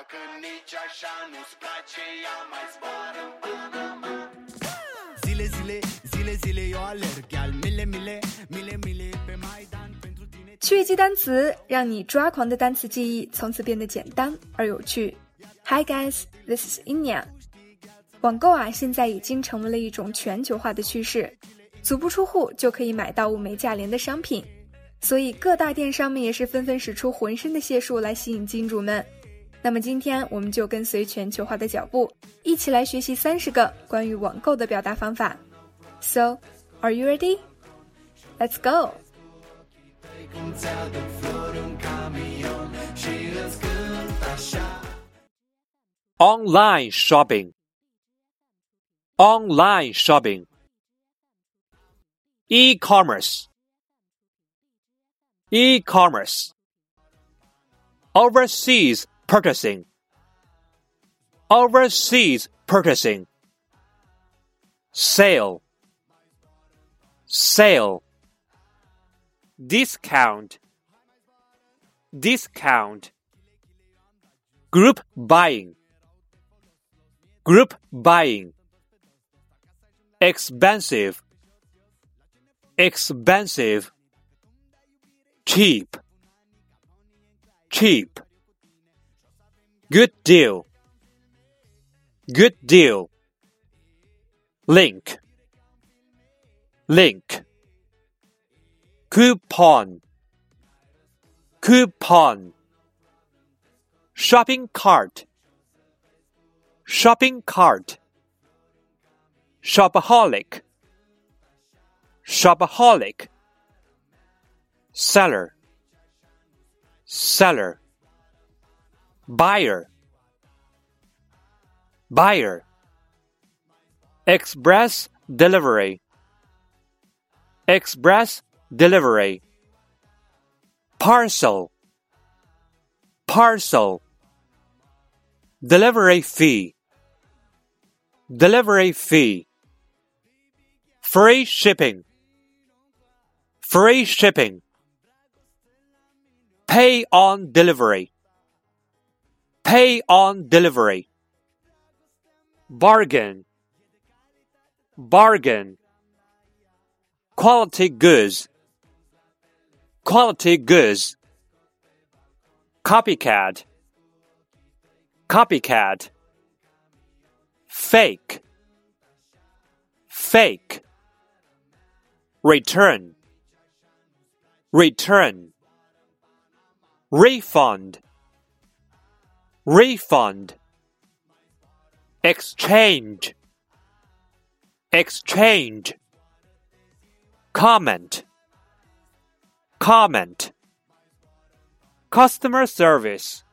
Dacă nici așa nu-ți place, ea mai zboară în Panama. Zile, zile, zile, zile, eu alerg iar mile, mile, mile, mile pe Maidan pentru tine.趣味记单词，让你抓狂的单词记忆从此变得简单而有趣。Hi guys, this is Inya. 网购啊，现在已经成为了一种全球化的趋势，足不出户就可以买到物美价廉的商品。所以各大电商们也是纷纷使出浑身的解数来吸引金主们。那么今天我们就跟随全球化的脚步，一起来学习30个关于网购的表达方法。So, are you ready? Let's go! online shopping e-commerce overseas purchasing sale discount group buying expensive cheap good deal link coupon shopping cart shopaholic seller buyer express delivery parcel delivery fee free shipping pay on delivery bargain quality goods copycat fake return refund exchange comment customer service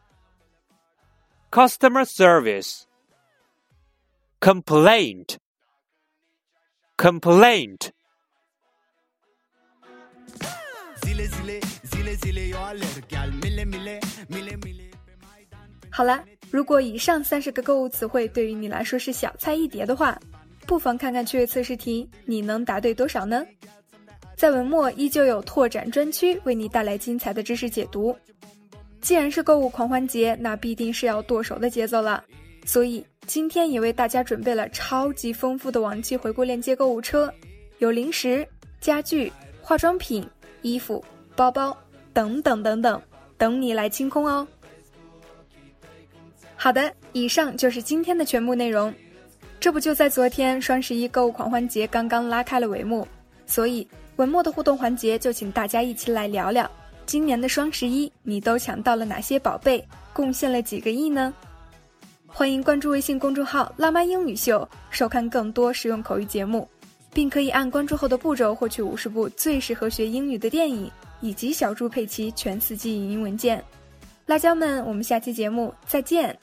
complaint好了，如果以上30个购物词汇对于你来说是小菜一碟的话，不妨看看趣味测试题，你能答对多少呢？在文末依旧有拓展专区为你带来精彩的知识解读。既然是购物狂欢节，那必定是要剁手的节奏了，所以今天也为大家准备了超级丰富的往期回顾链接购物车，有零食、家具、化妆品、衣服、包包等等，等你来清空哦。好的，以上就是今天的全部内容。这不就在昨天双11购物狂欢节刚刚拉开了帷幕，所以文末的互动环节就请大家一起来聊聊，今年的双11你都抢到了哪些宝贝，贡献了几个亿呢？欢迎关注微信公众号辣妈英语秀，收看更多实用口语节目，并可以按关注后的步骤获取50部最适合学英语的电影，以及小猪佩奇全4季影音文件。辣椒们，我们下期节目再见。